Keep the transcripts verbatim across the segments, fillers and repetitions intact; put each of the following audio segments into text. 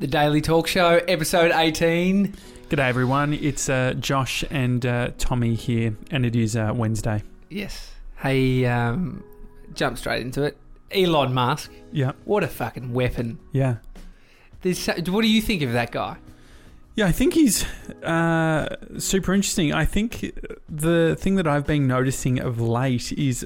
The Daily Talk Show, episode eighteen. G'day everyone, it's uh, Josh and uh, Tommy here, and it is uh, Wednesday. Yes. Hey, um, jump straight into it. Elon Musk. Yeah. What a fucking weapon. Yeah. There's so, what do you think of that guy? Yeah, I think he's uh, super interesting. I think the thing that I've been noticing of late is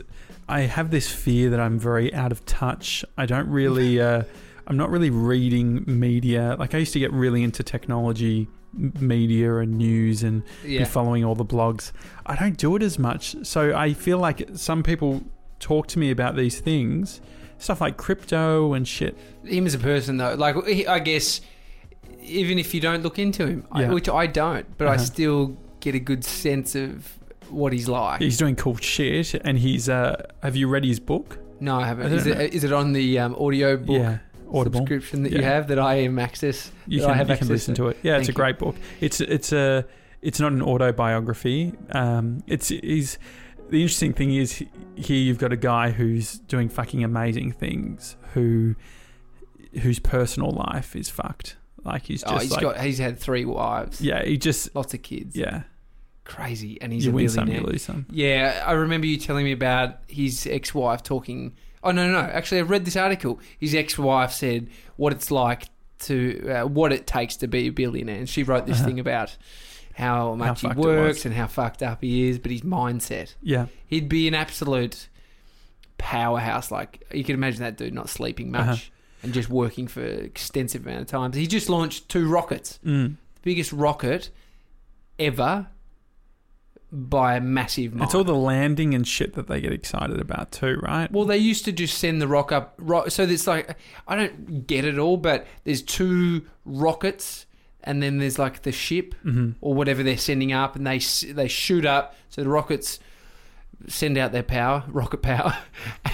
I have this fear that I'm very out of touch. I don't really... Uh, I'm not really reading media. Like, I used to get really into technology, media and news and yeah. be following all the blogs. I don't do it as much. So I feel like some people talk to me about these things, stuff like crypto and shit. Him as a person, though, like, I guess even if you don't look into him, yeah. I, which I don't, but uh-huh. I still get a good sense of what he's like. He's doing cool shit. And he's, uh, have you read his book? No, I haven't. I is, it, is it on the um, audio book? Yeah. Audible. Subscription that yeah. you have that I am access you can, I have you access can listen to, to it yeah Thank it's a great you. book it's it's a it's not an autobiography um it's is the interesting thing is here you've got a guy who's doing fucking amazing things who whose personal life is fucked, like he's just oh, he's like, got he's had three wives, yeah he just lots of kids, yeah crazy, and he's you a win some, you lose some. yeah I remember you telling me about his ex-wife talking. Oh, no, no, no. Actually, I read this article. His ex-wife said what it's like to... Uh, what it takes to be a billionaire. And she wrote this uh-huh. thing about how much how he works and how fucked up he is, but his mindset. Yeah. He'd be an absolute powerhouse. Like, you can imagine that dude not sleeping much uh-huh. and just working for an extensive amount of time. He just launched two rockets. Mm. The biggest rocket ever... by a massive mile. It's all the landing and shit that they get excited about too, right? Well, they used to just send the rock up. Rock, so it's like, I don't get it all, but there's two rockets and then there's like the ship mm-hmm. or whatever they're sending up, and they they shoot up. So the rockets send out their power, rocket power,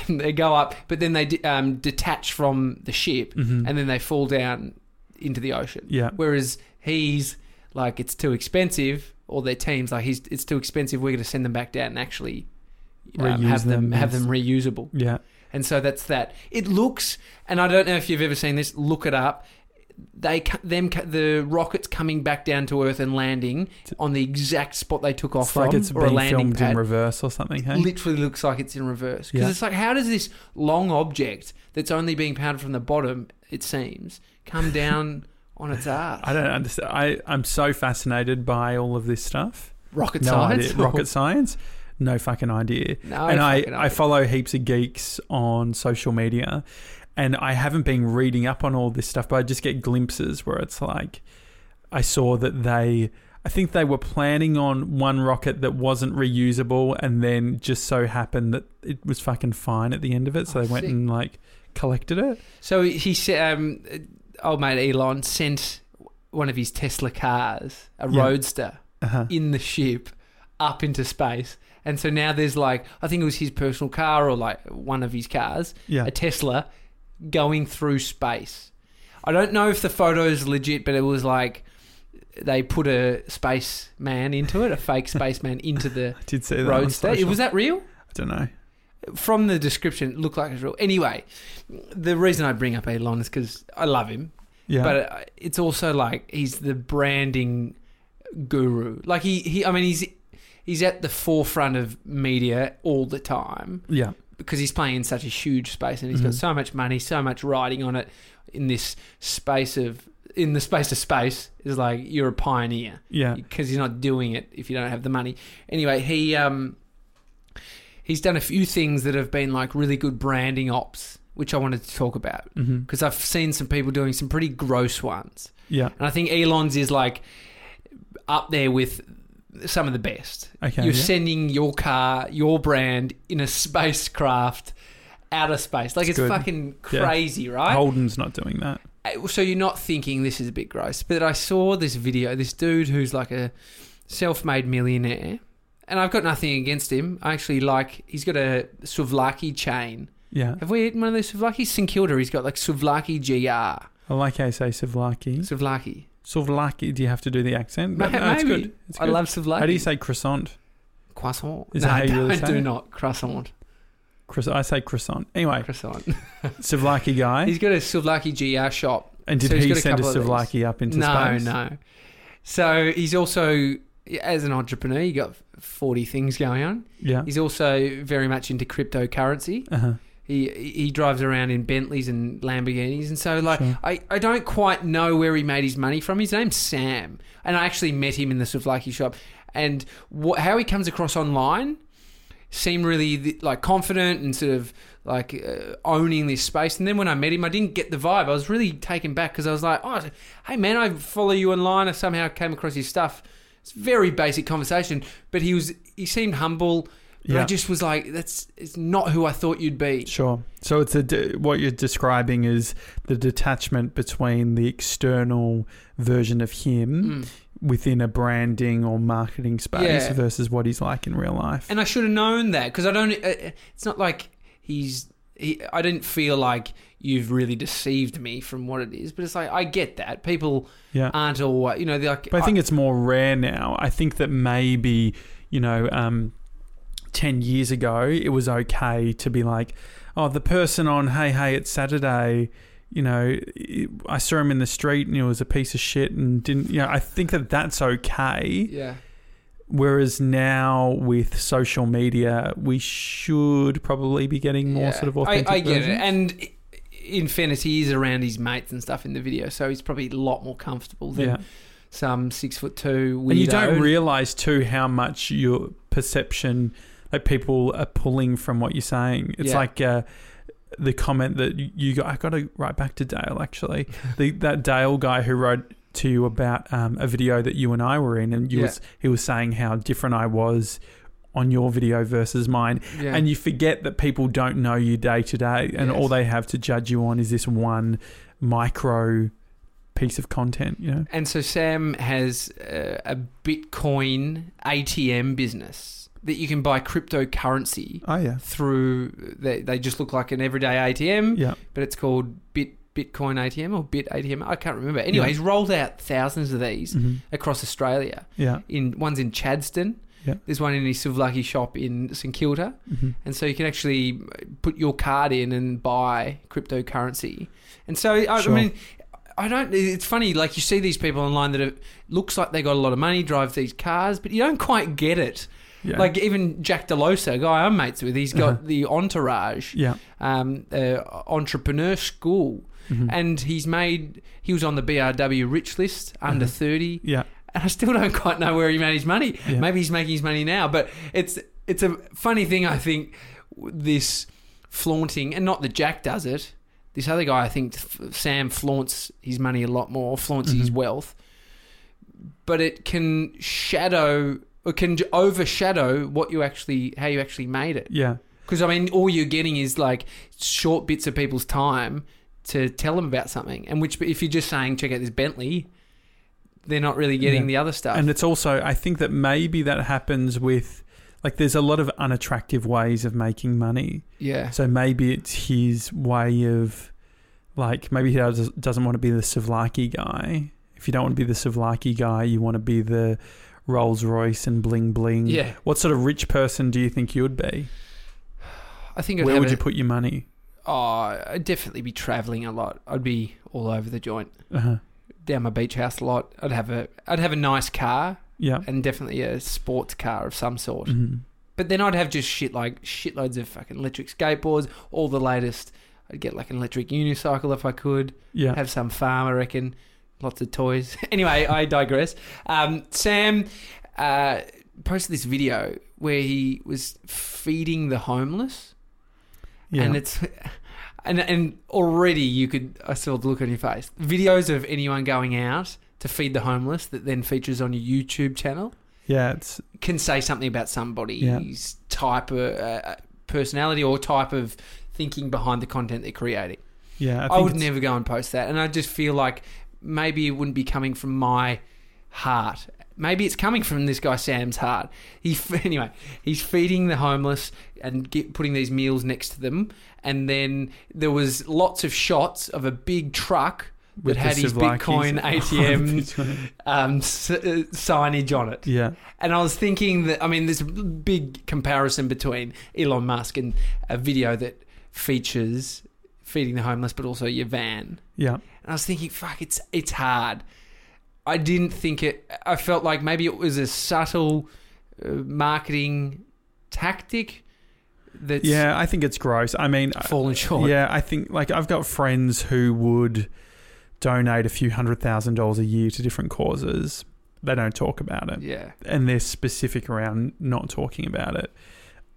and they go up, but then they um, detach from the ship mm-hmm. and then they fall down into the ocean. Yeah. Whereas he's like, it's too expensive. Or their teams, like, he's, it's too expensive, we're going to send them back down and actually um, have them, them have them reusable. Yeah. And so that's that. It looks, and I don't know if you've ever seen this, look it up, They them the rockets coming back down to Earth and landing on the exact spot they took off from. It's like it's being filmed in reverse or something, hey? It literally looks like it's in reverse. Because yeah. it's like, how does this long object that's only being pounded from the bottom, it seems, come down... on its ass. I don't understand. I, I'm so fascinated by all of this stuff. Rocket no science? Idea. Rocket science? No fucking idea. No and I, idea. I follow heaps of geeks on social media, and I haven't been reading up on all this stuff, but I just get glimpses where it's like, I saw that they, I think they were planning on one rocket that wasn't reusable, and then just so happened that it was fucking fine at the end of it. So oh, they went sick. and like collected it. So he said... Um, old mate Elon sent one of his Tesla cars, a yeah. Roadster, uh-huh. in the ship up into space. And so now there's like, I think it was his personal car or like one of his cars, yeah. a Tesla, going through space. I don't know if the photo is legit, but it was like they put a spaceman into it, a fake spaceman into the I did see that Roadster. Was that real? I don't know. From the description, it looked like it's real. Anyway, the reason I bring up Elon is because I love him. Yeah. But it's also like he's the branding guru. Like he, he, I mean, he's he's at the forefront of media all the time. Yeah. Because he's playing in such a huge space, and he's mm-hmm. got so much money, so much riding on it. In this space of, in the space of space, is like you're a pioneer. Yeah. Because you're not doing it if you don't have the money. Anyway, he um. He's done a few things that have been like really good branding ops, which I wanted to talk about because mm-hmm. I've seen some people doing some pretty gross ones. Yeah. And I think Elon's is like up there with some of the best. Okay. You're yeah. sending your car, your brand in a spacecraft out of space. Like it's, it's fucking crazy, yeah. right? Holden's not doing that. So you're not thinking this is a bit gross. But I saw this video, this dude who's like a self-made millionaire. And I've got nothing against him. I actually like... He's got a Souvlaki chain. Yeah. Have we eaten one of those Souvlaki? St Kilda, he's got like Souvlaki G R. I like how you say Souvlaki. Souvlaki. Souvlaki. Do you have to do the accent? Maybe. No, it's good. It's good. I love Souvlaki. How do you say croissant? Croissant. Is no, that how you really say I do it? Not. Croissant. Croissant. I say croissant. Anyway. Croissant. Souvlaki guy. He's got a Souvlaki G R shop. And did so he send a Souvlaki up into no, space? No, no. So he's also, as an entrepreneur, you got forty things going on. Yeah. He's also very much into cryptocurrency. Uh-huh. He he drives around in Bentleys and Lamborghinis. And so, like, sure. I, I don't quite know where he made his money from. His name's Sam. And I actually met him in the Souvlaki shop. And wh- how he comes across online seemed really, like, confident and sort of, like, uh, owning this space. And then when I met him, I didn't get the vibe. I was really taken back because I was like, oh, hey, man, I follow you online. I somehow came across his stuff. It's a very basic conversation. But he was he seemed humble. But yeah. I just was like, that's it's not who I thought you'd be. Sure. So it's a, what you're describing is the detachment between the external version of him mm. within a branding or marketing space yeah. versus what he's like in real life. And I should have known that because I don't. It's not like he's. He, I didn't feel like you've really deceived me from what it is, but it's like I get that people yeah. aren't always. You know, they're like. But I think I, it's more rare now. I think that maybe you know. Um, ten years ago, it was okay to be like, oh, the person on, hey, hey, it's Saturday, you know, I saw him in the street and he was a piece of shit and didn't, you know, I think that that's okay. Yeah. Whereas now with social media, we should probably be getting more yeah. sort of authentic I, I get versions. It. And in fairness, he is around his mates and stuff in the video, so he's probably a lot more comfortable than... Yeah. Some six foot two weirdo. And you don't realise too how much your perception like people are pulling from what you're saying. It's yeah. like uh, the comment that you got. I got to write back to Dale actually. the, that Dale guy who wrote to you about um, a video that you and I were in, and you yeah. was he was saying how different I was on your video versus mine, yeah. and you forget that people don't know you day to day, and yes. all they have to judge you on is this one micro. Piece of content, you know. And so Sam has uh, a Bitcoin A T M business that you can buy cryptocurrency oh, yeah. through. They, they just look like an everyday A T M, yeah. but it's called Bit Bitcoin A T M or Bit A T M. I can't remember. Anyway, yeah. he's rolled out thousands of these mm-hmm. across Australia. Yeah, in one's in Chadstone. Yeah. There's one in his Souvlaki shop in St Kilda. Mm-hmm. And so you can actually put your card in and buy cryptocurrency. And so I, sure. I mean. I don't, it's funny, like you see these people online that it looks like they got a lot of money, drive these cars, but you don't quite get it. Yeah. Like even Jack DeLosa, a guy I'm mates with, he's got uh-huh. the Entourage yeah. um, uh, entrepreneur school mm-hmm. and he's made, he was on the B R W rich list under mm-hmm. thirty. Yeah. And I still don't quite know where he made his money. Yeah. Maybe he's making his money now, but it's, it's a funny thing, I think, this flaunting, and not that Jack does it. This other guy, I think Sam flaunts his money a lot more, flaunts mm-hmm. his wealth, but it can shadow or can overshadow what you actually, how you actually made it. Yeah. Because I mean, all you're getting is like short bits of people's time to tell them about something, and which if you're just saying check out this Bentley, they're not really getting yeah. the other stuff. And it's also, I think that maybe that happens with. Like there's a lot of unattractive ways of making money. Yeah. So maybe it's his way of like maybe he does, doesn't want to be the Souvlaki guy. If you don't want to be the Souvlaki guy, you want to be the Rolls Royce and bling bling. Yeah. What sort of rich person do you think you would be? I think I'd Where would a, you put your money? Oh, I'd definitely be travelling a lot. I'd be all over the joint. Uh-huh. Down my beach house a lot. I'd have a I'd have a nice car. Yeah, and definitely a sports car of some sort. Mm-hmm. But then I'd have just shit like shitloads of fucking electric skateboards, all the latest. I'd get like an electric unicycle if I could. Yeah, have some farm, I reckon. Lots of toys. Anyway, I digress. Um, Sam uh, posted this video where he was feeding the homeless, yeah. and it's and and already you could I saw the look on your face. Videos of anyone going out. To feed the homeless that then features on your YouTube channel. Yeah, it's... Can say something about somebody's yeah. type of uh, personality or type of thinking behind the content they're creating. Yeah, I, think I would it's... never go and post that. And I just feel like maybe it wouldn't be coming from my heart. Maybe it's coming from this guy Sam's heart. He Anyway, he's feeding the homeless and get, putting these meals next to them. And then there was lots of shots of a big truck... That had his Bitcoin A T M um, s- uh, signage on it. Yeah. And I was thinking that, I mean, there's a big comparison between Elon Musk and a video that features feeding the homeless, but also your van. Yeah. And I was thinking, fuck, it's it's hard. I didn't think it... I felt like maybe it was a subtle uh, marketing tactic that's... Yeah, I think it's gross. I mean... Fallen short. Yeah, I think... Like, I've got friends who would donate a few hundred thousand dollars a year to different causes. They don't talk about it. Yeah. And they're specific around not talking about it.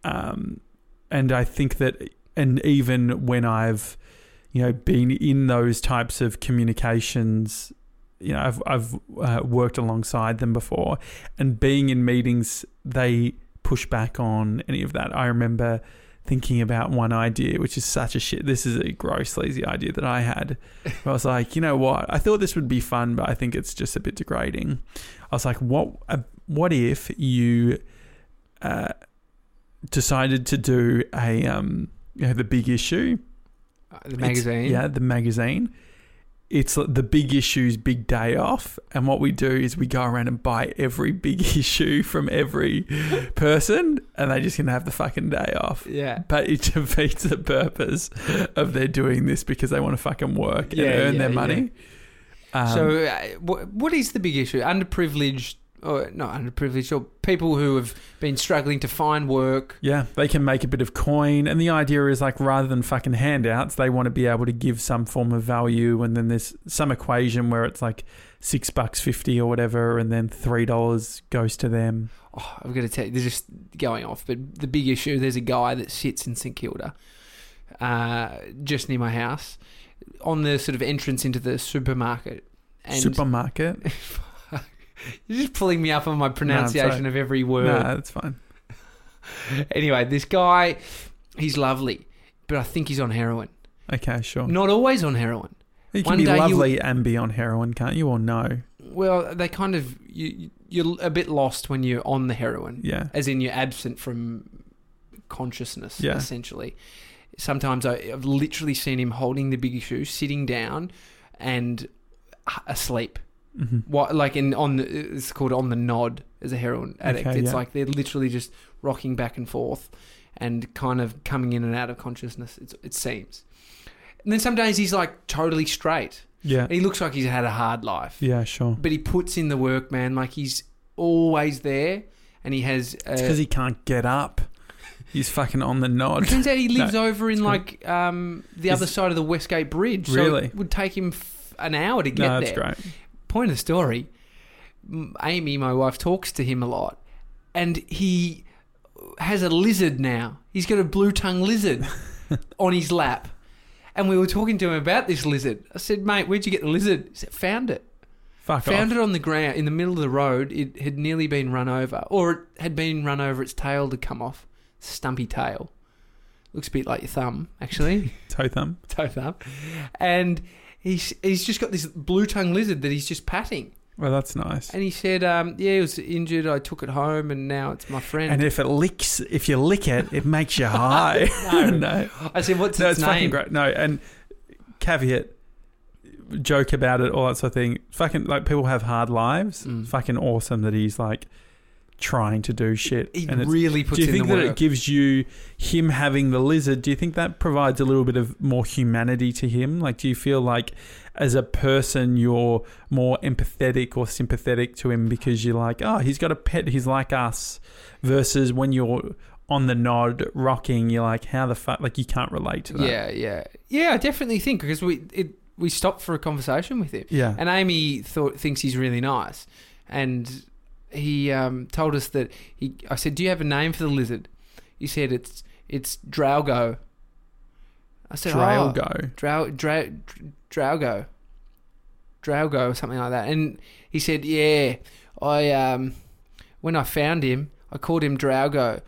Um, and I think that... And even when I've, you know, been in those types of communications... You know, I've I've uh, worked alongside them before, and being in meetings, they push back on any of that. I remember thinking about one idea, which is such a shit. This is a gross, lazy idea that I had. I was like, you know what? I thought this would be fun, but I think it's just a bit degrading. I was like, what? Uh, what if you uh, decided to do a um, you know, the big issue, uh, the magazine? It's, yeah, the magazine. It's the Big Issue's big day off. And what we do is we go around and buy every big issue from every person, and they're just going to have the fucking day off. Yeah. But it defeats the purpose of their doing this because they want to fucking work yeah, and earn yeah, their money. Yeah. Um, so uh, what, what is the big issue? Underprivileged, or not underprivileged, or people who have been struggling to find work. Yeah, they can make a bit of coin. And the idea is, like, rather than fucking handouts, they want to be able to give some form of value. And then there's some equation where it's like six bucks fifty or whatever, and then three dollars goes to them. Oh, I've got to tell you, they're just going off. But the big issue, there's a guy that sits in St Kilda, uh, just near my house, on the sort of entrance into the supermarket. And supermarket. You're just pulling me up on my pronunciation no, of every word. No, that's fine. Anyway, this guy, he's lovely, but I think he's on heroin. Okay, sure. Not always on heroin. You can One be lovely you... and be on heroin, can't you? Or no? Well, they kind of... You, you're a bit lost when you're on the heroin. Yeah. As in you're absent from consciousness, yeah. essentially. Sometimes I, I've literally seen him holding the big issue, sitting down and asleep. Mm-hmm. What like in on the, it's called on the nod as a heroin addict. Okay, it's yeah. like they're literally just rocking back and forth and kind of coming in and out of consciousness. It's, it seems. And then some days he's like totally straight. Yeah, and he looks like he's had a hard life. Yeah, sure. But he puts in the work, man. Like he's always there, and he has. A, it's because he can't get up. He's fucking on the nod. It turns out he lives no, over in like cool. um, the Is, other side of the Westgate Bridge. So really, it would take him f- an hour to get no, that's there. That's great. Point of the story, Amy, my wife, talks to him a lot, and he has a lizard now. He's got a blue tongue lizard on his lap, and we were talking to him about this lizard. I said, "Mate, where'd you get the lizard?" He said, "Found it. Fuck off. Found it on the ground in the middle of the road. It had nearly been run over, or it had been run over. Its tail to come off, stumpy tail. Looks a bit like your thumb, actually. Toe thumb. Toe thumb, and." He's he's just got this blue tongue lizard that he's just patting. Well, that's nice. And he said, um, "Yeah, it was injured. I took it home, and now it's my friend." And if it licks, if you lick it, it makes you high. no, no. I said, "What's no, its, its name?" Fucking great. No, and caveat, joke about it, all that sort of thing. Fucking like people have hard lives. Mm. Fucking awesome that he's like trying to do shit. He really puts in the work. Do you think that it gives you him having the lizard? Do you think that provides a little bit of more humanity to him? Like, do you feel like as a person you're more empathetic or sympathetic to him because you're like, oh, he's got a pet, he's like us, versus when you're on the nod rocking, you're like, how the fuck? Like, you can't relate to that. Yeah, yeah, yeah. I definitely think because we it we stopped for a conversation with him. Yeah, and Amy thought thinks he's really nice and. He um, told us that he. I said, "Do you have a name for the lizard?" He said, "It's it's Draugo." I said, "Draugo, oh, Drau, Drau, Draugo, Draugo, or something like that." And he said, "Yeah, I um, when I found him, I called him Draugo,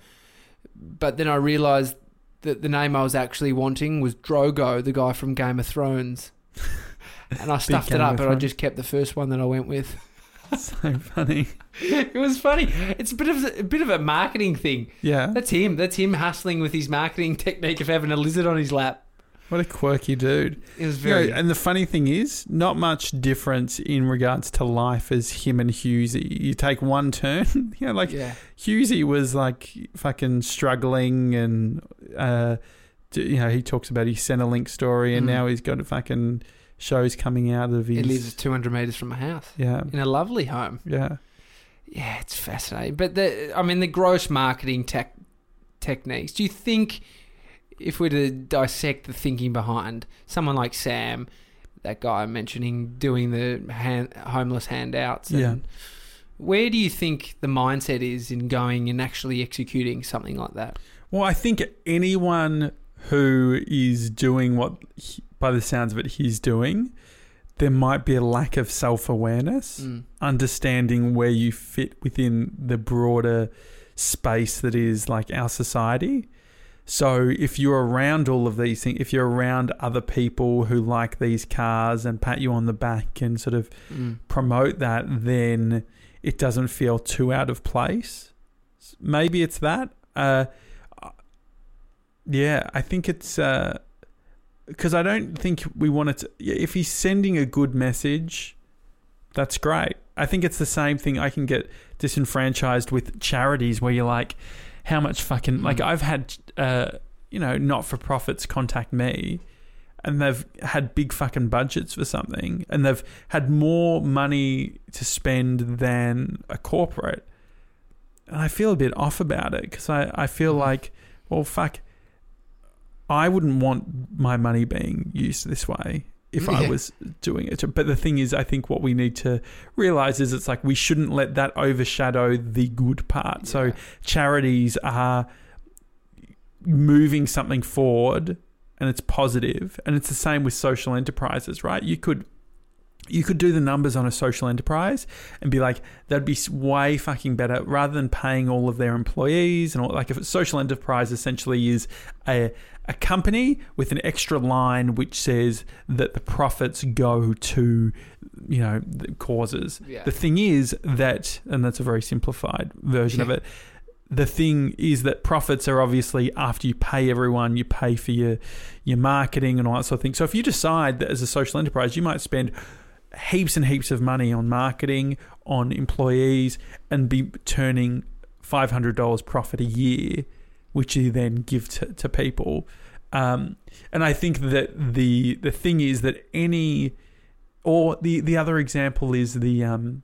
but then I realised that the name I was actually wanting was Drogo, the guy from Game of Thrones, and I stuffed it up, but I just kept the first one that I went with." So funny. It was funny. It's a bit of a, a bit of a marketing thing. Yeah, that's him. That's him hustling with his marketing technique of having a lizard on his lap. What a quirky dude. It was very. You know, and the funny thing is, not much difference in regards to life as him and Hughesy. You take one turn, you know, like yeah. Hughesy was like fucking struggling and uh, you know, he talks about his Centrelink story, and mm. now he's got a fucking shows coming out of his... He lives two hundred metres from my house. Yeah. In a lovely home. Yeah. Yeah, it's fascinating. But, the, I mean, the gross marketing tech techniques, do you think... If we're to dissect the thinking behind someone like Sam, that guy mentioning doing the hand, homeless handouts, and yeah. where do you think the mindset is in going and actually executing something like that? Well, I think anyone who is doing what, he, by the sounds of it, he's doing, there might be a lack of self-awareness, mm. understanding where you fit within the broader space that is like our society. So if you're around all of these things, if you're around other people who like these cars and pat you on the back and sort of mm. promote that, then it doesn't feel too out of place. Maybe it's that. Uh, yeah, I think it's... Because uh, I don't think we want it to... If he's sending a good message, that's great. I think it's the same thing. I can get disenfranchised with charities where you're like... How much fucking... Mm. Like, I've had, uh, you know, not-for-profits contact me, and they've had big fucking budgets for something, and they've had more money to spend than a corporate. And I feel a bit off about it because I, I feel like, well, fuck, I wouldn't want my money being used this way if yeah. I was doing it. But the thing is, I think what we need to realise is it's like we shouldn't let that overshadow the good part. Yeah. So charities are moving something forward and it's positive. And it's the same with social enterprises, right? You could you could do the numbers on a social enterprise and be like, that'd be way fucking better rather than paying all of their employees. And all, like, if a social enterprise essentially is a... a company with an extra line which says that the profits go to, you know, the causes. Yeah. The thing is that, and that's a very simplified version yeah. of it, the thing is that profits are obviously after you pay everyone, you pay for your, your marketing and all that sort of thing. So if you decide that as a social enterprise, you might spend heaps and heaps of money on marketing, on employees, and be turning five hundred dollars profit a year, which you then give to, to people. Um, and I think that the the thing is that any... Or the, the other example is the, um,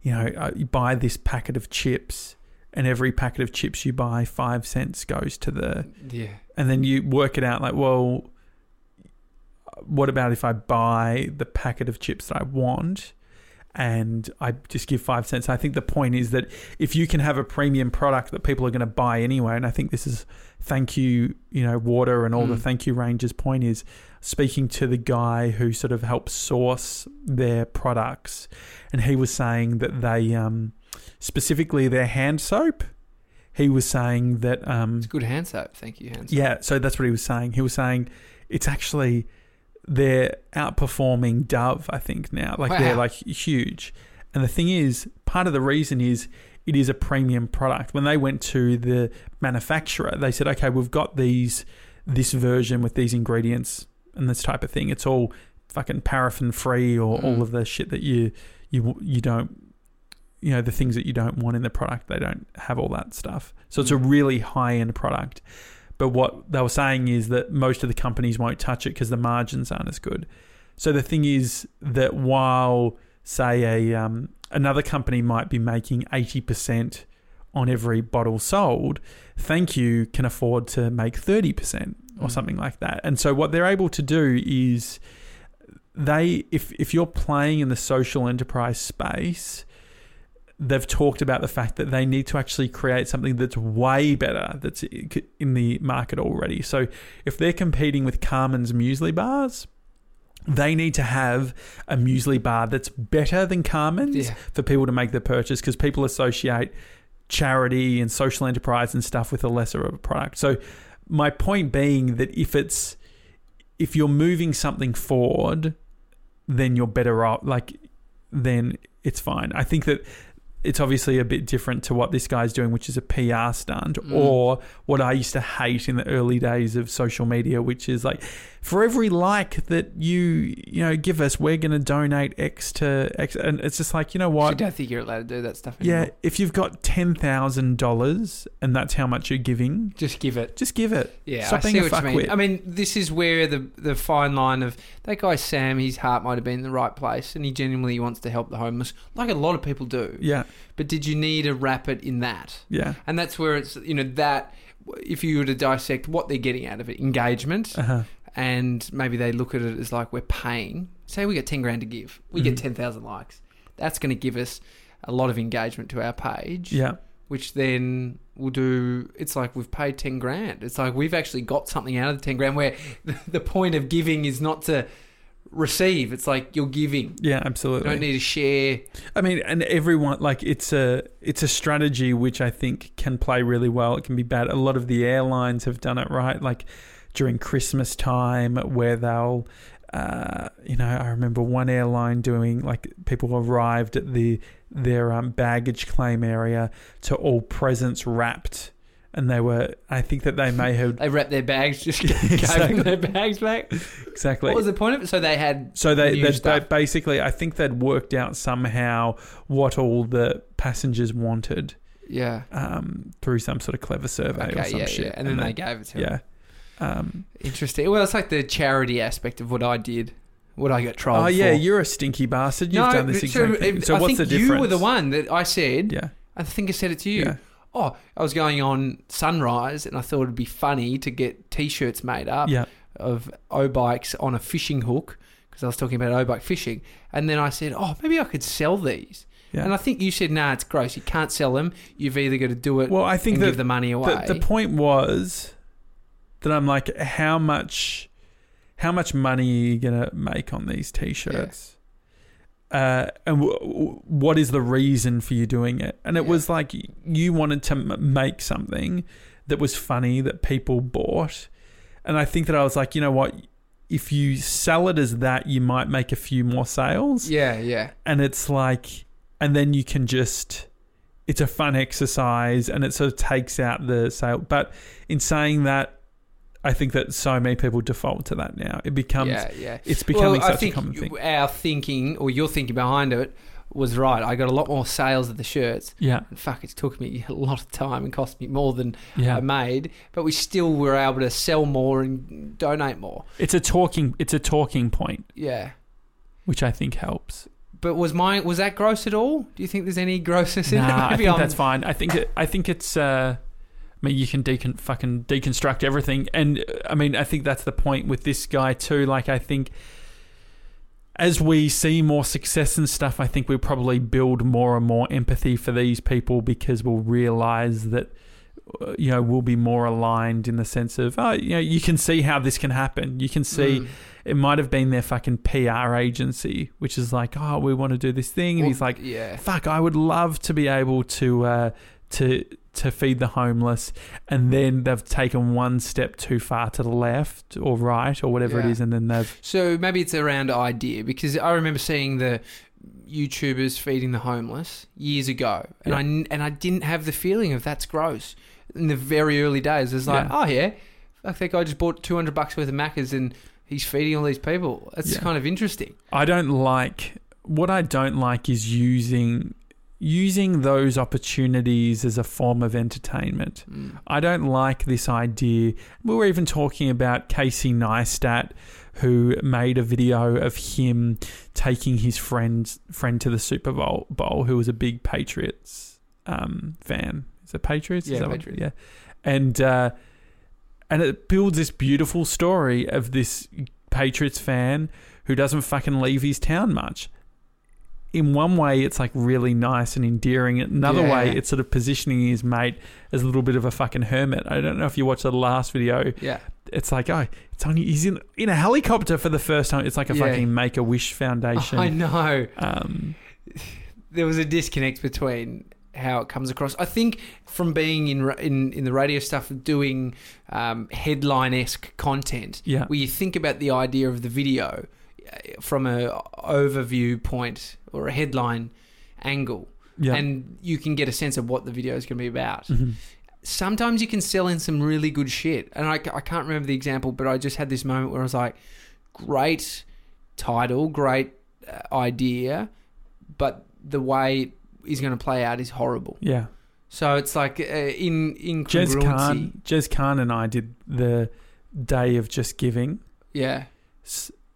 you know, uh, you buy this packet of chips and every packet of chips you buy, five cents goes to the... Yeah. And then you work it out like, well, what about if I buy the packet of chips that I want and I just give five cents. I think the point is that if you can have a premium product that people are going to buy anyway, and I think this is Thank You, you know, water and all mm. the Thank You ranges. Point is, speaking to the guy who sort of helps source their products, and he was saying that they, um, specifically their hand soap, he was saying that... Um, it's good hand soap, Thank You hand soap. Yeah, so that's what he was saying. He was saying it's actually... They're outperforming Dove, I think, now. Like, wow. They're, like, huge. And the thing is, part of the reason is it is a premium product. When they went to the manufacturer, they said, okay, we've got these, this version with these ingredients and this type of thing. It's all fucking paraffin-free or mm. all of the shit that you, you, you don't, you know, the things that you don't want in the product. They don't have all that stuff. So it's mm. a really high-end product. But what they were saying is that most of the companies won't touch it because the margins aren't as good. So the thing is that while, say, a um, another company might be making eighty percent on every bottle sold, Thank You can afford to make thirty percent or mm. something like that. And so what they're able to do is they, if if you're playing in the social enterprise space... They've talked about the fact that they need to actually create something that's way better that's in the market already. So if they're competing with Carmen's muesli bars, they need to have a muesli bar that's better than Carmen's yeah. for people to make the purchase, because people associate charity and social enterprise and stuff with a lesser of a product. So my point being that if it's if you're moving something forward, then you're better off. Like then it's fine. I think that. it's obviously a bit different to what this guy's doing, which is a P R stunt, mm. or what I used to hate in the early days of social media, which is like, for every like that you you know give us, we're going to donate X to X. And it's just like, you know what? I don't think you're allowed to do that stuff anymore. Yeah, if you've got ten thousand dollars and that's how much you're giving. Just give it. Just give it. Yeah, Stop I being see a what you mean. Wit. I mean, this is where the, the fine line of that guy Sam, his heart might have been in the right place and he genuinely wants to help the homeless, like a lot of people do. Yeah. But did you need to wrap it in that? Yeah. And that's where it's, you know, that if you were to dissect what they're getting out of it, engagement, uh-huh. and maybe they look at it as like we're paying. Say we get ten grand to give. We mm-hmm. get ten thousand likes. That's going to give us a lot of engagement to our page. Yeah. Which then will do, it's like we've paid ten grand. It's like we've actually got something out of the ten grand where the point of giving is not to receive. It's like you're giving. Yeah, absolutely. You don't need to share. I mean, and everyone, like it's a it's a strategy which I think can play really well. It can be bad. A lot of the airlines have done it right. Like during Christmas time where they'll, uh, you know, I remember one airline doing like people arrived at the their um, baggage claim area to all presents wrapped, and they were, I think that they may have... they wrapped their bags, just exactly. gave their bags back. Exactly. What was the point of it? So they had So they, they, they basically, I think they'd worked out somehow what all the passengers wanted. Yeah. Um, through some sort of clever survey okay, or some yeah, shit. Yeah. And, and then they, they gave it to yeah. them. Yeah. Um, Interesting. Well, it's like the charity aspect of what I did. What I got trolled for. Oh, yeah, for. You're a stinky bastard. You've no, done this exact so, thing. So I what's the difference? You were the one that I said, yeah. I think I said it to you. Yeah. Oh, I was going on Sunrise and I thought it would be funny to get T-shirts made up yeah. of O-bikes on a fishing hook because I was talking about O-bike fishing. And then I said, oh, maybe I could sell these. Yeah. And I think you said, nah, it's gross. You can't sell them. You've either got to do it well, I think and that, give the money away. The, the point was that I'm like, how much... How much money are you going to make on these T-shirts? Yeah. Uh, and w- w- what is the reason for you doing it? And it yeah. was like you wanted to m- make something that was funny that people bought. And I think that I was like, you know what? If you sell it as that, you might make a few more sales. Yeah, yeah. And it's like, and then you can just... It's a fun exercise and it sort of takes out the sale. But in saying that, I think that so many people default to that now. It becomes, yeah, yeah. it's becoming well, such I think a common thing. Our thinking, or your thinking behind it, was right. I got a lot more sales of the shirts. Yeah. And fuck, it took me a lot of time and cost me more than yeah. I made, but we still were able to sell more and donate more. It's a talking. It's a talking point. Yeah. Which I think helps. But was my was that gross at all? Do you think there's any grossness in nah, that? Maybe I think I'm... that's fine. I think it, I think it's. Uh, I mean, you can decon- fucking deconstruct everything. And I mean, I think that's the point with this guy too. Like, I think as we see more success and stuff, I think we'll probably build more and more empathy for these people because we'll realise that, you know, we'll be more aligned in the sense of, oh, you know, you can see how this can happen. You can see mm. it might have been their fucking P R agency, which is like, oh, we want to do this thing. And well, he's like, yeah. fuck, I would love to be able to... Uh, to to feed the homeless, and then they've taken one step too far to the left or right or whatever yeah. it is, and then they've... So maybe it's around idea, because I remember seeing the YouTubers feeding the homeless years ago, and yeah. I and I didn't have the feeling of that's gross. In the very early days, it was like, yeah. oh yeah, I think I just bought two hundred bucks worth of Maccas and he's feeding all these people. That's yeah. kind of interesting. I don't like... What I don't like is using... using those opportunities as a form of entertainment. Mm. I don't like this idea. We were even talking about Casey Neistat, who made a video of him taking his friend friend to the Super Bowl, Bowl who was a big Patriots um, fan. Is it Patriots? Yeah, Patriots. Yeah. And, uh, and it builds this beautiful story of this Patriots fan who doesn't fucking leave his town much. In one way, it's like really nice and endearing. Another yeah. way, it's sort of positioning his mate as a little bit of a fucking hermit. I don't know if you watched the last video. Yeah. It's like, oh, it's only, he's in, in a helicopter for the first time. It's like a yeah. fucking Make-A-Wish Foundation. Oh, I know. Um, there was a disconnect between how it comes across. I think from being in in, in the radio stuff, doing um, headline-esque content, yeah. where you think about the idea of the video from a overview point or a headline angle, yeah. and you can get a sense of what the video is going to be about. Mm-hmm. Sometimes you can sell in some really good shit. And I, I can't remember the example, but I just had this moment where I was like, great title, great uh, idea, but the way it's going to play out is horrible. Yeah. So it's like uh, in incongruency. Jez Khan, Jez Khan and I did the Day of Just Giving. Yeah.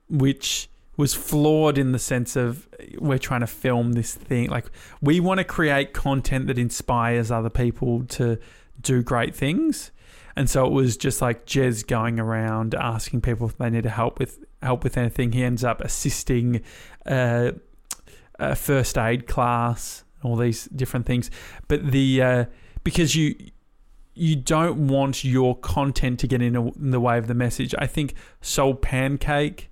Which was flawed in the sense of we're trying to film this thing. Like, we want to create content that inspires other people to do great things. And so it was just like Jez going around asking people if they needed help with help with anything. He ends up assisting uh, a first aid class, all these different things. But the uh, because you you don't want your content to get in, a, in the way of the message. I think Soul Pancake,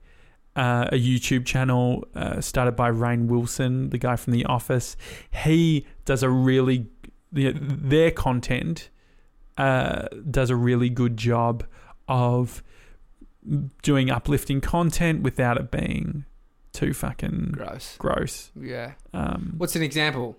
uh, a YouTube channel uh, started by Rainn Wilson, the guy from The Office, he does a really the, their content. Uh, does a really good job of doing uplifting content without it being too fucking gross. Gross. Yeah. Um, What's an example?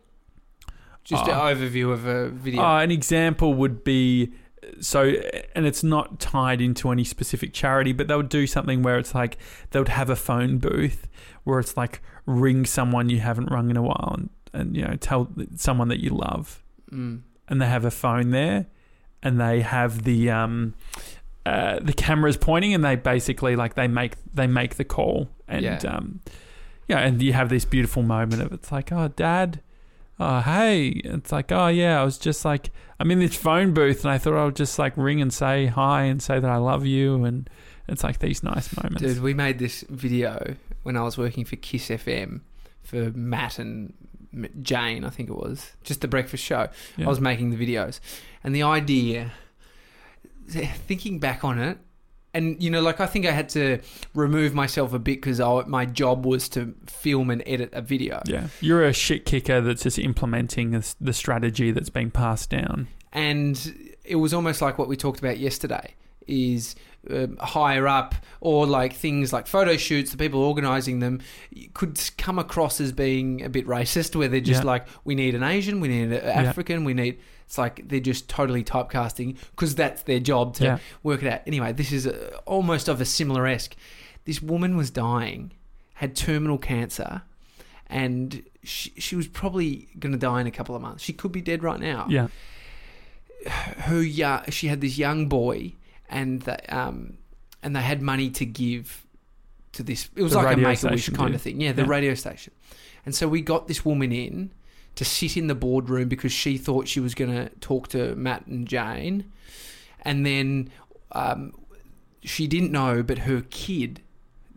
Just uh, an overview of a video. Uh, an example would be, so, and it's not tied into any specific charity, but they would do something where it's like they would have a phone booth where it's like ring someone you haven't rung in a while and, and you know, tell someone that you love. Mm. And they have a phone there. And they have the um, uh, the cameras pointing, and they basically like they make they make the call, and yeah, um, yeah and you have this beautiful moment of it's like, oh, Dad, oh, hey, it's like, oh yeah, I was just like, I'm in this phone booth, and I thought I would just like ring and say hi and say that I love you, and it's like these nice moments. Dude, we made this video when I was working for Kiss F M for Matt and Jane, I think it was, just the breakfast show. Yeah. I was making the videos, and the idea, thinking back on it, and you know, like I think I had to remove myself a bit because my job was to film and edit a video. Yeah, you're a shit kicker that's just implementing the strategy that's being passed down. And it was almost like what we talked about yesterday. Is uh, higher up, or like things like photo shoots, the people organising them could come across as being a bit racist, where they're just yeah. like, we need an Asian, we need an African, yeah. we need. It's like they're just totally typecasting because that's their job to yeah. work it out. Anyway, this is a, almost of a similar-esque. This woman was dying, had terminal cancer, and she, she was probably going to die in a couple of months. She could be dead right now. Yeah. Her, yeah, she had this young boy. And they, um, and they had money to give to this. It was the like a Make-A-Wish kind too. of thing. Yeah, the yeah. radio station. And so we got this woman in to sit in the boardroom because she thought she was going to talk to Matt and Jane. And then um, she didn't know, but her kid,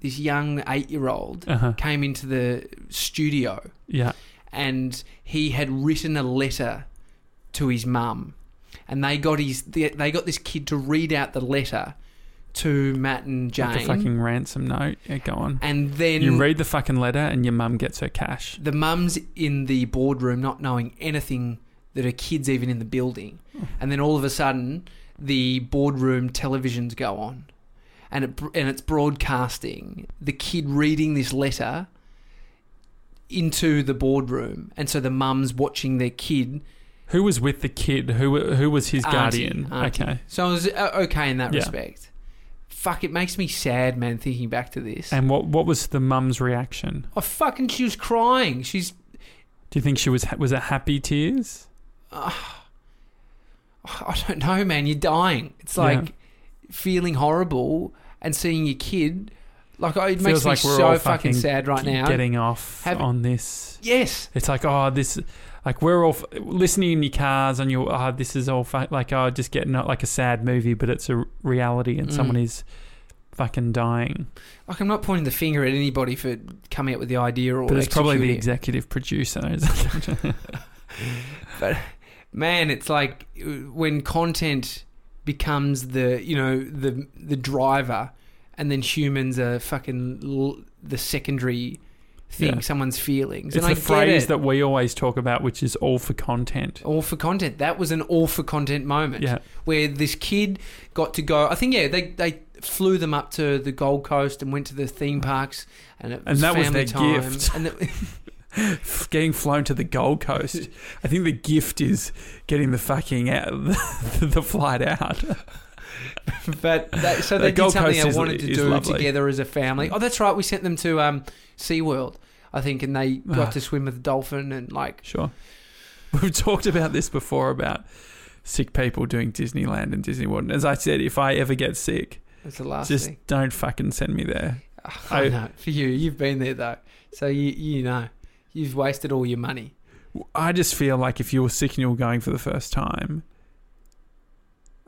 this young eight-year-old, uh-huh. came into the studio. Yeah. And he had written a letter to his mum. And they got his, they got this kid to read out the letter to Matt and Jane. Like the fucking ransom note. Yeah, go on. And then you read the fucking letter, and your mum gets her cash. The mum's in the boardroom, not knowing anything that her kid's even in the building. And then all of a sudden, the boardroom televisions go on, and it and it's broadcasting the kid reading this letter into the boardroom, and so the mum's watching their kid. Who was with the kid? Who who was his guardian? Auntie, auntie. Okay. So I was okay in that yeah. respect. Fuck, it makes me sad, man, thinking back to this. And what, what was the mum's reaction? Oh, fucking, she was crying. She's... Do you think she was... Was it happy tears? Uh, I don't know, man. You're dying. It's like yeah. feeling horrible and seeing your kid... Like, oh, it Feels makes like me we're so all fucking, fucking sad right now. Getting off Have, on this. Yes. It's like, oh, this, like, we're all f- listening in your cars and you're, oh, this is all, fu- like, oh, just getting, not like a sad movie, but it's a reality and mm. someone is fucking dying. Like, I'm not pointing the finger at anybody for coming up with the idea or But it's executing. Probably the executive producer. But, man, it's like when content becomes the, you know, the the driver. And then humans are fucking l- the secondary thing, yeah. someone's feelings. It's and the I phrase it. that we always talk about, which is all for content. All for content. That was an all for content moment yeah. where this kid got to go. I think, yeah, they, they flew them up to the Gold Coast and went to the theme parks. And, it was and that was their time. gift. And the, getting flown to the Gold Coast. I think the gift is getting the fucking out, the, the flight out. But that, so they the did something Coast I wanted is, to do lovely. together as a family. Oh, that's right. We sent them to um, SeaWorld, I think, and they got uh, to swim with a dolphin and like. Sure. We've talked about this before about sick people doing Disneyland and Disney World. And as I said, if I ever get sick, that's the last just thing. Don't fucking send me there. Oh, I know. For you, you've been there though. So you you know, you've wasted all your money. I just feel like if you were sick and you were going for the first time,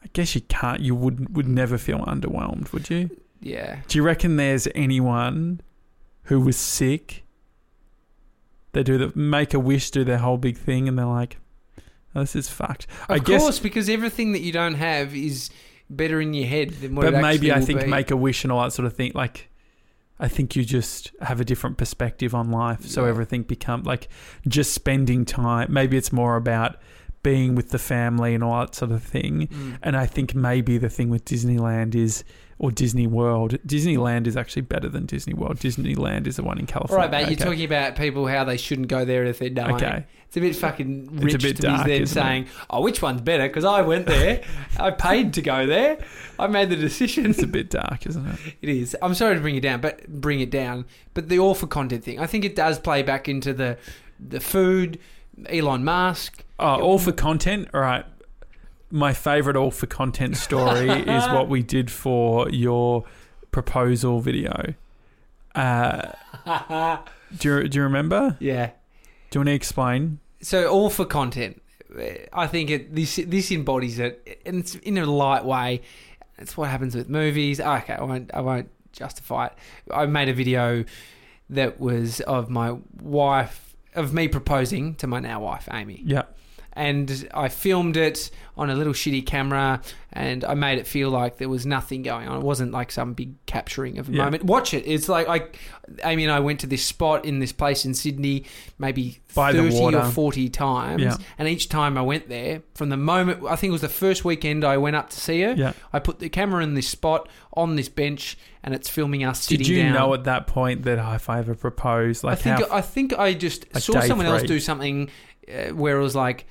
I guess you can't, you would would never feel underwhelmed, would you? Yeah. Do you reckon there's anyone who was sick? They do the Make-A-Wish, do their whole big thing, and they're like, oh, this is fucked. Of I guess, course, because everything that you don't have is better in your head than what it actually will be. But maybe I think Make-A-Wish and all that sort of thing, like, I think you just have a different perspective on life. Yeah. So everything becomes, like, just spending time. Maybe it's more about being with the family and all that sort of thing. Mm. And I think maybe the thing with Disneyland is, or Disney World, Disneyland is actually better than Disney World. Disneyland is the one in California. All right, mate, okay. You're talking about people, how they shouldn't go there if they're dying. Okay. It's a bit fucking rich it's a bit to dark, be then saying, it? oh, which one's better? Because I went there. I paid to go there. I made the decision. It's a bit dark, isn't it? It is. I'm sorry to bring it down, but bring it down. But the all for content thing, I think it does play back into the the food, Elon Musk. Oh, all for content? All right. My favourite all for content story is what we did for your proposal video. Uh, do, you, do you remember? Yeah. Do you want to explain? So all for content. I think it, this this embodies it, and it's in a light way. It's what happens with movies. Okay, I won't I won't justify it. I made a video that was of my wife. Of me proposing to my now wife, Amy. Yeah. And I filmed it on a little shitty camera, and I made it feel like there was nothing going on. It wasn't like some big capturing of a yeah. moment. Watch it. It's like I, Amy and I went to this spot in this place in Sydney maybe By thirty or forty times. Yeah. And each time I went there, from the moment, I think it was the first weekend I went up to see her, yeah. I put the camera in this spot on this bench, and it's filming us sitting down. Did you down. know at that point that if I ever proposed? Like I, think, how, I think I just like saw someone three. else do something uh, where it was like,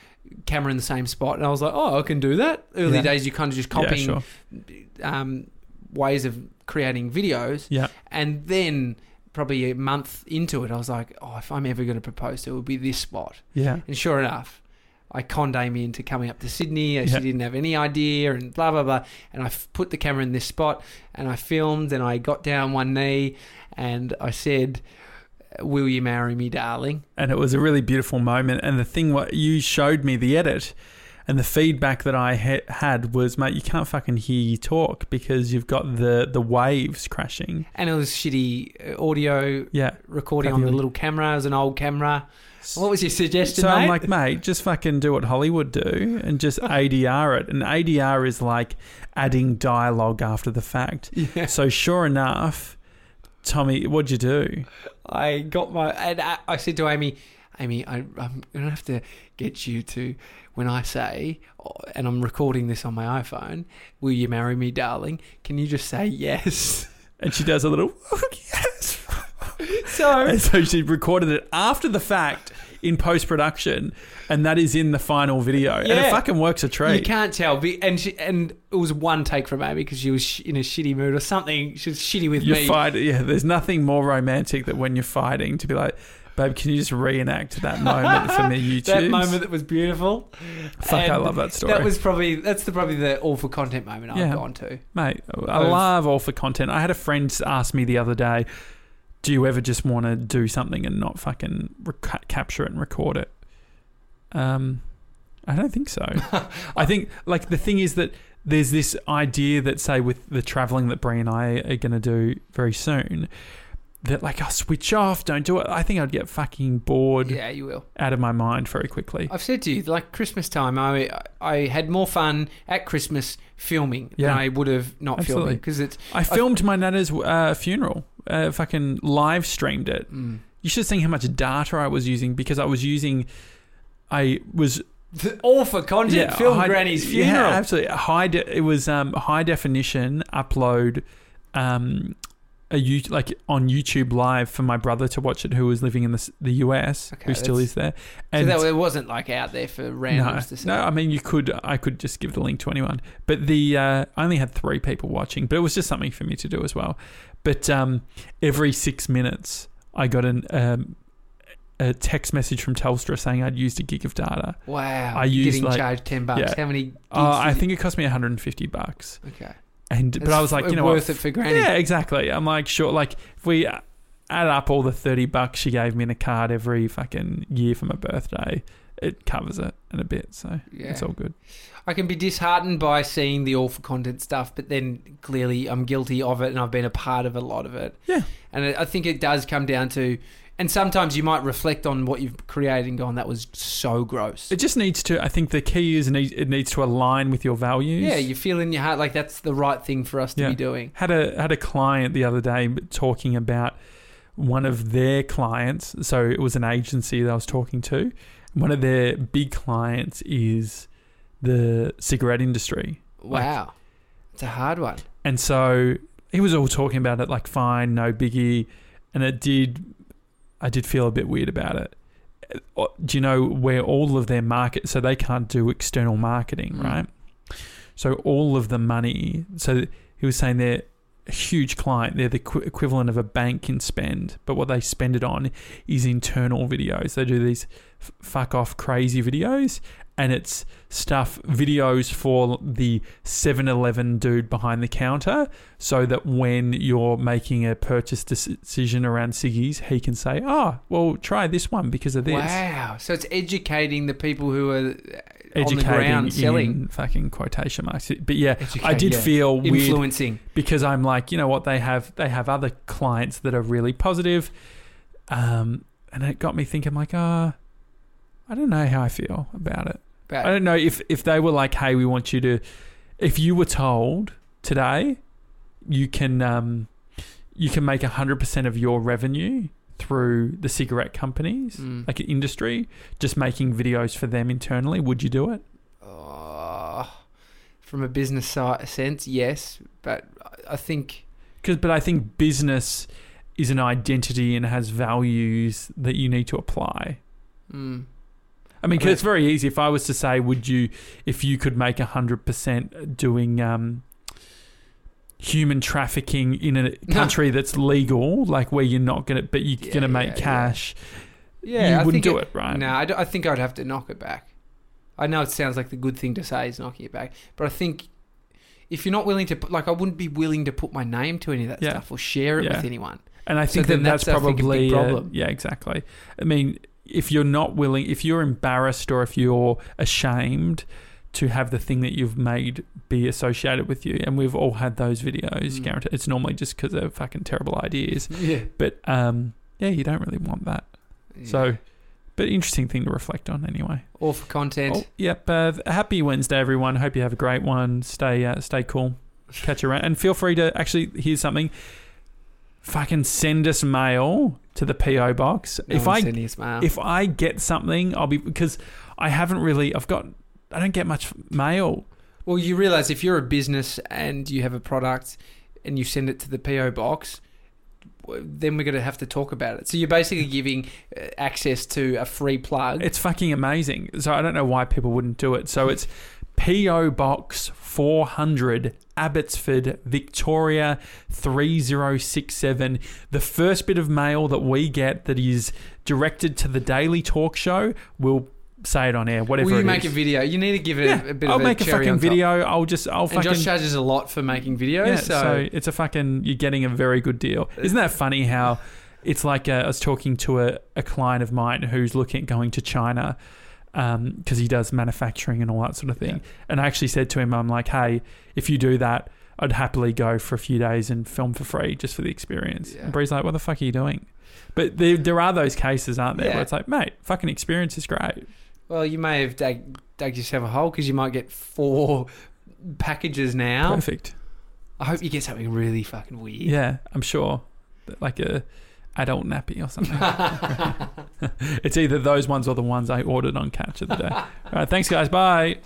camera in the same spot, and I was like, oh, I can do that. Early yeah. days, you kind of just copying yeah, sure. um, ways of creating videos. Yeah. And then probably a month into it, I was like, oh, if I'm ever going to propose, it would be this spot. Yeah. And sure enough, I conned Amy into coming up to Sydney. She yeah. didn't have any idea and blah, blah, blah. And I f- put the camera in this spot, and I filmed, and I got down one knee, and I said, will you marry me, darling? And it was a really beautiful moment. And the thing, what you showed me the edit, and the feedback that I ha- had was, mate, you can't fucking hear you talk because you've got the, the waves crashing. And it was shitty audio yeah. recording on the little camera. It was an old camera. What was your suggestion, so mate? So I'm like, mate, just fucking do what Hollywood do and just A D R it. And A D R is like adding dialogue after the fact. Yeah. So sure enough, Tommy, what'd you do? I got my... And I, I said to Amy, Amy, I, I'm going to have to get you to... When I say, and I'm recording this on my iPhone, will you marry me, darling? Can you just say yes? And she does a little, yes. So, and so she recorded it after the fact in post-production, and that is in the final video. Yeah. And it fucking works a treat. You can't tell. And she, and it was one take from Amy because she was in a shitty mood or something. She was shitty with you're me. Fight, yeah, there's nothing more romantic than when you're fighting to be like, babe, can you just reenact that moment for me, YouTube? That moment that was beautiful. Fuck, and I love that story. That was probably, that's the, probably the all for content moment yeah. I've gone to. Mate, I love all for content. I had a friend ask me the other day, do you ever just want to do something and not fucking rec- capture it and record it? Um, I don't think so. I think, like, the thing is that there's this idea that, say, with the travelling that Brie and I are going to do very soon, that, like, I'll switch off, don't do it. I think I'd get fucking bored yeah, you will. out of my mind very quickly. I've said to you, like, Christmas time, I I had more fun at Christmas filming yeah. than I would have not Absolutely. filming. Cause it's, I filmed I, my nana's uh, funeral. Uh, fucking live streamed it. Mm. You should have seen how much data I was using because I was using, I was the, all for content. Yeah, film high, granny's funeral. Yeah, absolutely. High. De- it was um, high definition upload, um, a U- like on YouTube live for my brother to watch it, who was living in the, the U S, okay, who still is there. And so that it wasn't like out there for randoms no, to see. No, I mean you could. I could just give the link to anyone, but the uh, I only had three people watching, but it was just something for me to do as well. But um, every six minutes, I got an. Um, a text message from Telstra saying I'd used a gig of data. Wow. I used Getting like, charged ten bucks. Yeah. How many gigs? Oh, uh, I think it cost me one hundred fifty bucks. Okay. And That's but I was like, you know, worth what? It for granny. Yeah, exactly. I'm like, sure, like if we add up all the thirty bucks she gave me in a card every fucking year for my birthday, it covers it in a bit, so yeah. It's all good. I can be disheartened by seeing the all for content stuff, but then clearly I'm guilty of it and I've been a part of a lot of it. Yeah. And I think it does come down to. And sometimes you might reflect on what you've created and go, "That was so gross." It just needs to. I think the key is it needs to align with your values. Yeah, you feel in your heart like that's the right thing for us to yeah. be doing. Had a had a client the other day talking about one of their clients. So it was an agency that I was talking to. One of their big clients is the cigarette industry. Wow, it's like, a hard one. And so he was all talking about it, like fine, no biggie, and it did. I did feel a bit weird about it. Do you know where all of their market... So, they can't do external marketing, mm. right? So, all of the money... So, he was saying they're a huge client. They're the qu- equivalent of a bank in spend. But what they spend it on is internal videos. They do these f- fuck off crazy videos. And it's stuff... Videos for the seven eleven dude behind the counter. So that when you're making a purchase decision around ciggies, he can say, oh, well, try this one because of this. Wow. So it's educating the people who are educating on the ground selling. In fucking quotation marks. But yeah, Educate, I did yeah. feel weird. Influencing. Because I'm like, you know what? They have they have other clients that are really positive. Um, and it got me thinking like, ah, oh, I don't know how I feel about it. Right. I don't know if, if they were like, hey, we want you to... If you were told today... You can um, you can make one hundred percent of your revenue through the cigarette companies, mm. like an industry, just making videos for them internally. Would you do it? Uh, from a business sense, yes. But I think... 'Cause, but I think business is an identity and has values that you need to apply. Mm. I mean, 'cause I mean, it's very easy. If I was to say, would you... If you could make one hundred percent doing... Um, human trafficking in a country no. that's legal, like where you're not going to, but you're yeah, going to make yeah, cash, yeah, yeah you I wouldn't do it, it right? No, I, I think I'd have to knock it back. I know it sounds like the good thing to say is knocking it back, but I think if you're not willing to, like I wouldn't be willing to put my name to any of that yeah. stuff or share it yeah. with anyone. And I think so that then that's, that's probably, a big problem. Uh, yeah, exactly. I mean, if you're not willing, if you're embarrassed or if you're ashamed to have the thing that you've made be associated with you. And we've all had those videos. Mm. Guaranteed. It's normally just because they're fucking terrible ideas. Yeah. But, um, yeah, you don't really want that. Yeah. So, but interesting thing to reflect on anyway. All for content. Oh, yep. Uh, happy Wednesday, everyone. Hope you have a great one. Stay uh, stay cool. Catch you around. And feel free to actually hear something. Fucking send us mail to the P O box. No if I mail. If I get something, I'll be... Because I haven't really... I've got... I don't get much mail. Well, you realise if you're a business and you have a product and you send it to the P O box, then we're going to have to talk about it. So you're basically giving access to a free plug. It's fucking amazing. So I don't know why people wouldn't do it. So it's P O Box four hundred, Abbotsford, Victoria three zero six seven. The first bit of mail that we get that is directed to the Daily Talk Show will say it on air, whatever. Will you it make is. A video? You need to give it yeah, a bit I'll of a I'll make a fucking video. I'll just, I'll and fucking. Josh charges a lot for making videos. Yeah, so. so it's a fucking, you're getting a very good deal. Isn't that funny how it's like a, I was talking to a, a client of mine who's looking at going to China because um, he does manufacturing and all that sort of thing. Yeah. And I actually said to him, I'm like, hey, if you do that, I'd happily go for a few days and film for free just for the experience. Yeah. And Bree's like, what the fuck are you doing? But there, there are those cases, aren't there, yeah. where it's like, mate, fucking experience is great. Well, you may have dug, dug yourself a hole because you might get four packages now. Perfect. I hope you get something really fucking weird. Yeah, I'm sure. Like a adult nappy or something. It's either those ones or the ones I ordered on Catch of the Day. All right, thanks, guys. Bye.